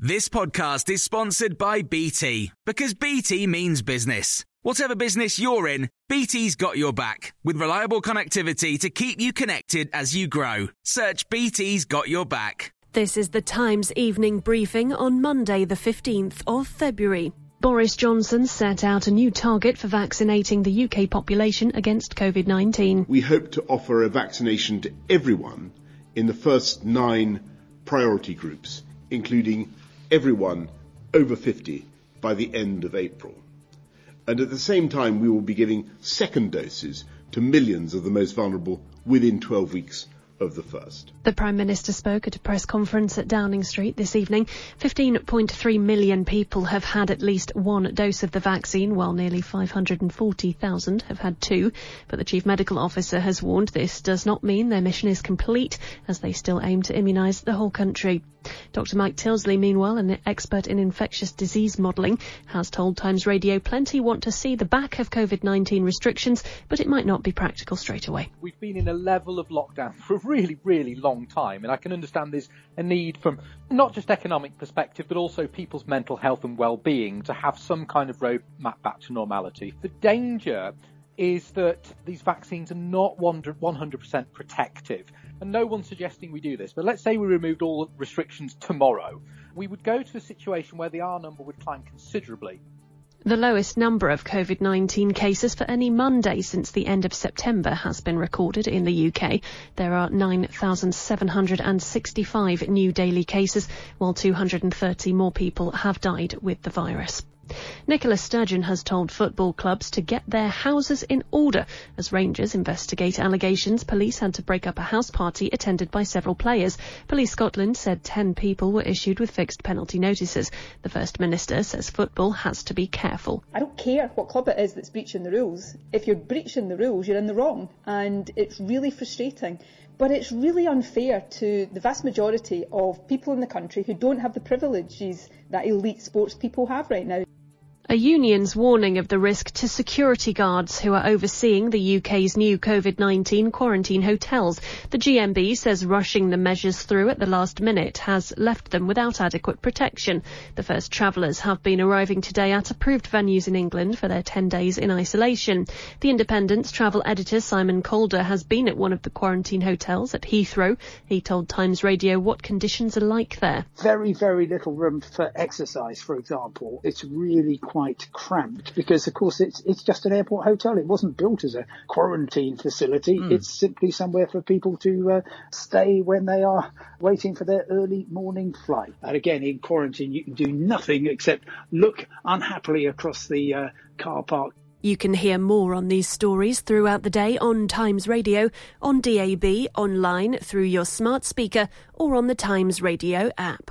This podcast is sponsored by BT, because BT means business. Whatever business you're in, BT's got your back, with reliable connectivity to keep you connected as you grow. Search BT's got your back. This is the Times evening briefing on Monday the 15th of February. Boris Johnson set out a new target for vaccinating the UK population against COVID-19. We hope to offer a vaccination to everyone in the first 9 priority groups, including everyone over 50 by the end of April. And at the same time, we will be giving second doses to millions of the most vulnerable within 12 weeks of the first. The Prime Minister spoke at a press conference at Downing Street this evening. 15.3 million people have had at least one dose of the vaccine, while nearly 540,000 have had two. But the Chief Medical Officer has warned this does not mean their mission is complete, as they still aim to immunise the whole country. Dr Mike Tilsley, meanwhile, an expert in infectious disease modelling, has told Times Radio plenty want to see the back of COVID-19 restrictions, but it might not be practical straight away. We've been in a level of lockdown for a really long time, and I can understand there's a need from not just economic perspective but also people's mental health and well-being to have some kind of roadmap back to normality. The danger is that these vaccines are not 100% protective, and no one's suggesting we do this, but let's say we removed all restrictions tomorrow. We would go to a situation where the R number would climb considerably. The lowest number of COVID-19 cases for any Monday since the end of September has been recorded in the UK. There are 9,765 new daily cases, while 230 more people have died with the virus. Nicola Sturgeon has told football clubs to get their houses in order as Rangers investigate allegations police had to break up a house party attended by several players. Police Scotland said 10 people were issued with fixed penalty notices. The First Minister says football has to be careful. I don't care what club it is that's breaching the rules. If you're breaching the rules, you're in the wrong, and it's really frustrating. But it's really unfair to the vast majority of people in the country who don't have the privileges that elite sports people have right now. A union's warning of the risk to security guards who are overseeing the UK's new COVID-19 quarantine hotels. The GMB says rushing the measures through at the last minute has left them without adequate protection. The first travellers have been arriving today at approved venues in England for their 10 days in isolation. The Independent's travel editor Simon Calder has been at one of the quarantine hotels at Heathrow. He told Times Radio what conditions are like there. Very little room for exercise, for example. It's really quite cramped because, of course, it's just an airport hotel. It wasn't built as a quarantine facility. It's simply somewhere for people to stay when they are waiting for their early morning flight. And again, in quarantine, you can do nothing except look unhappily across the car park. You can hear more on these stories throughout the day on Times Radio, on DAB, online, through your smart speaker, or on the Times Radio app.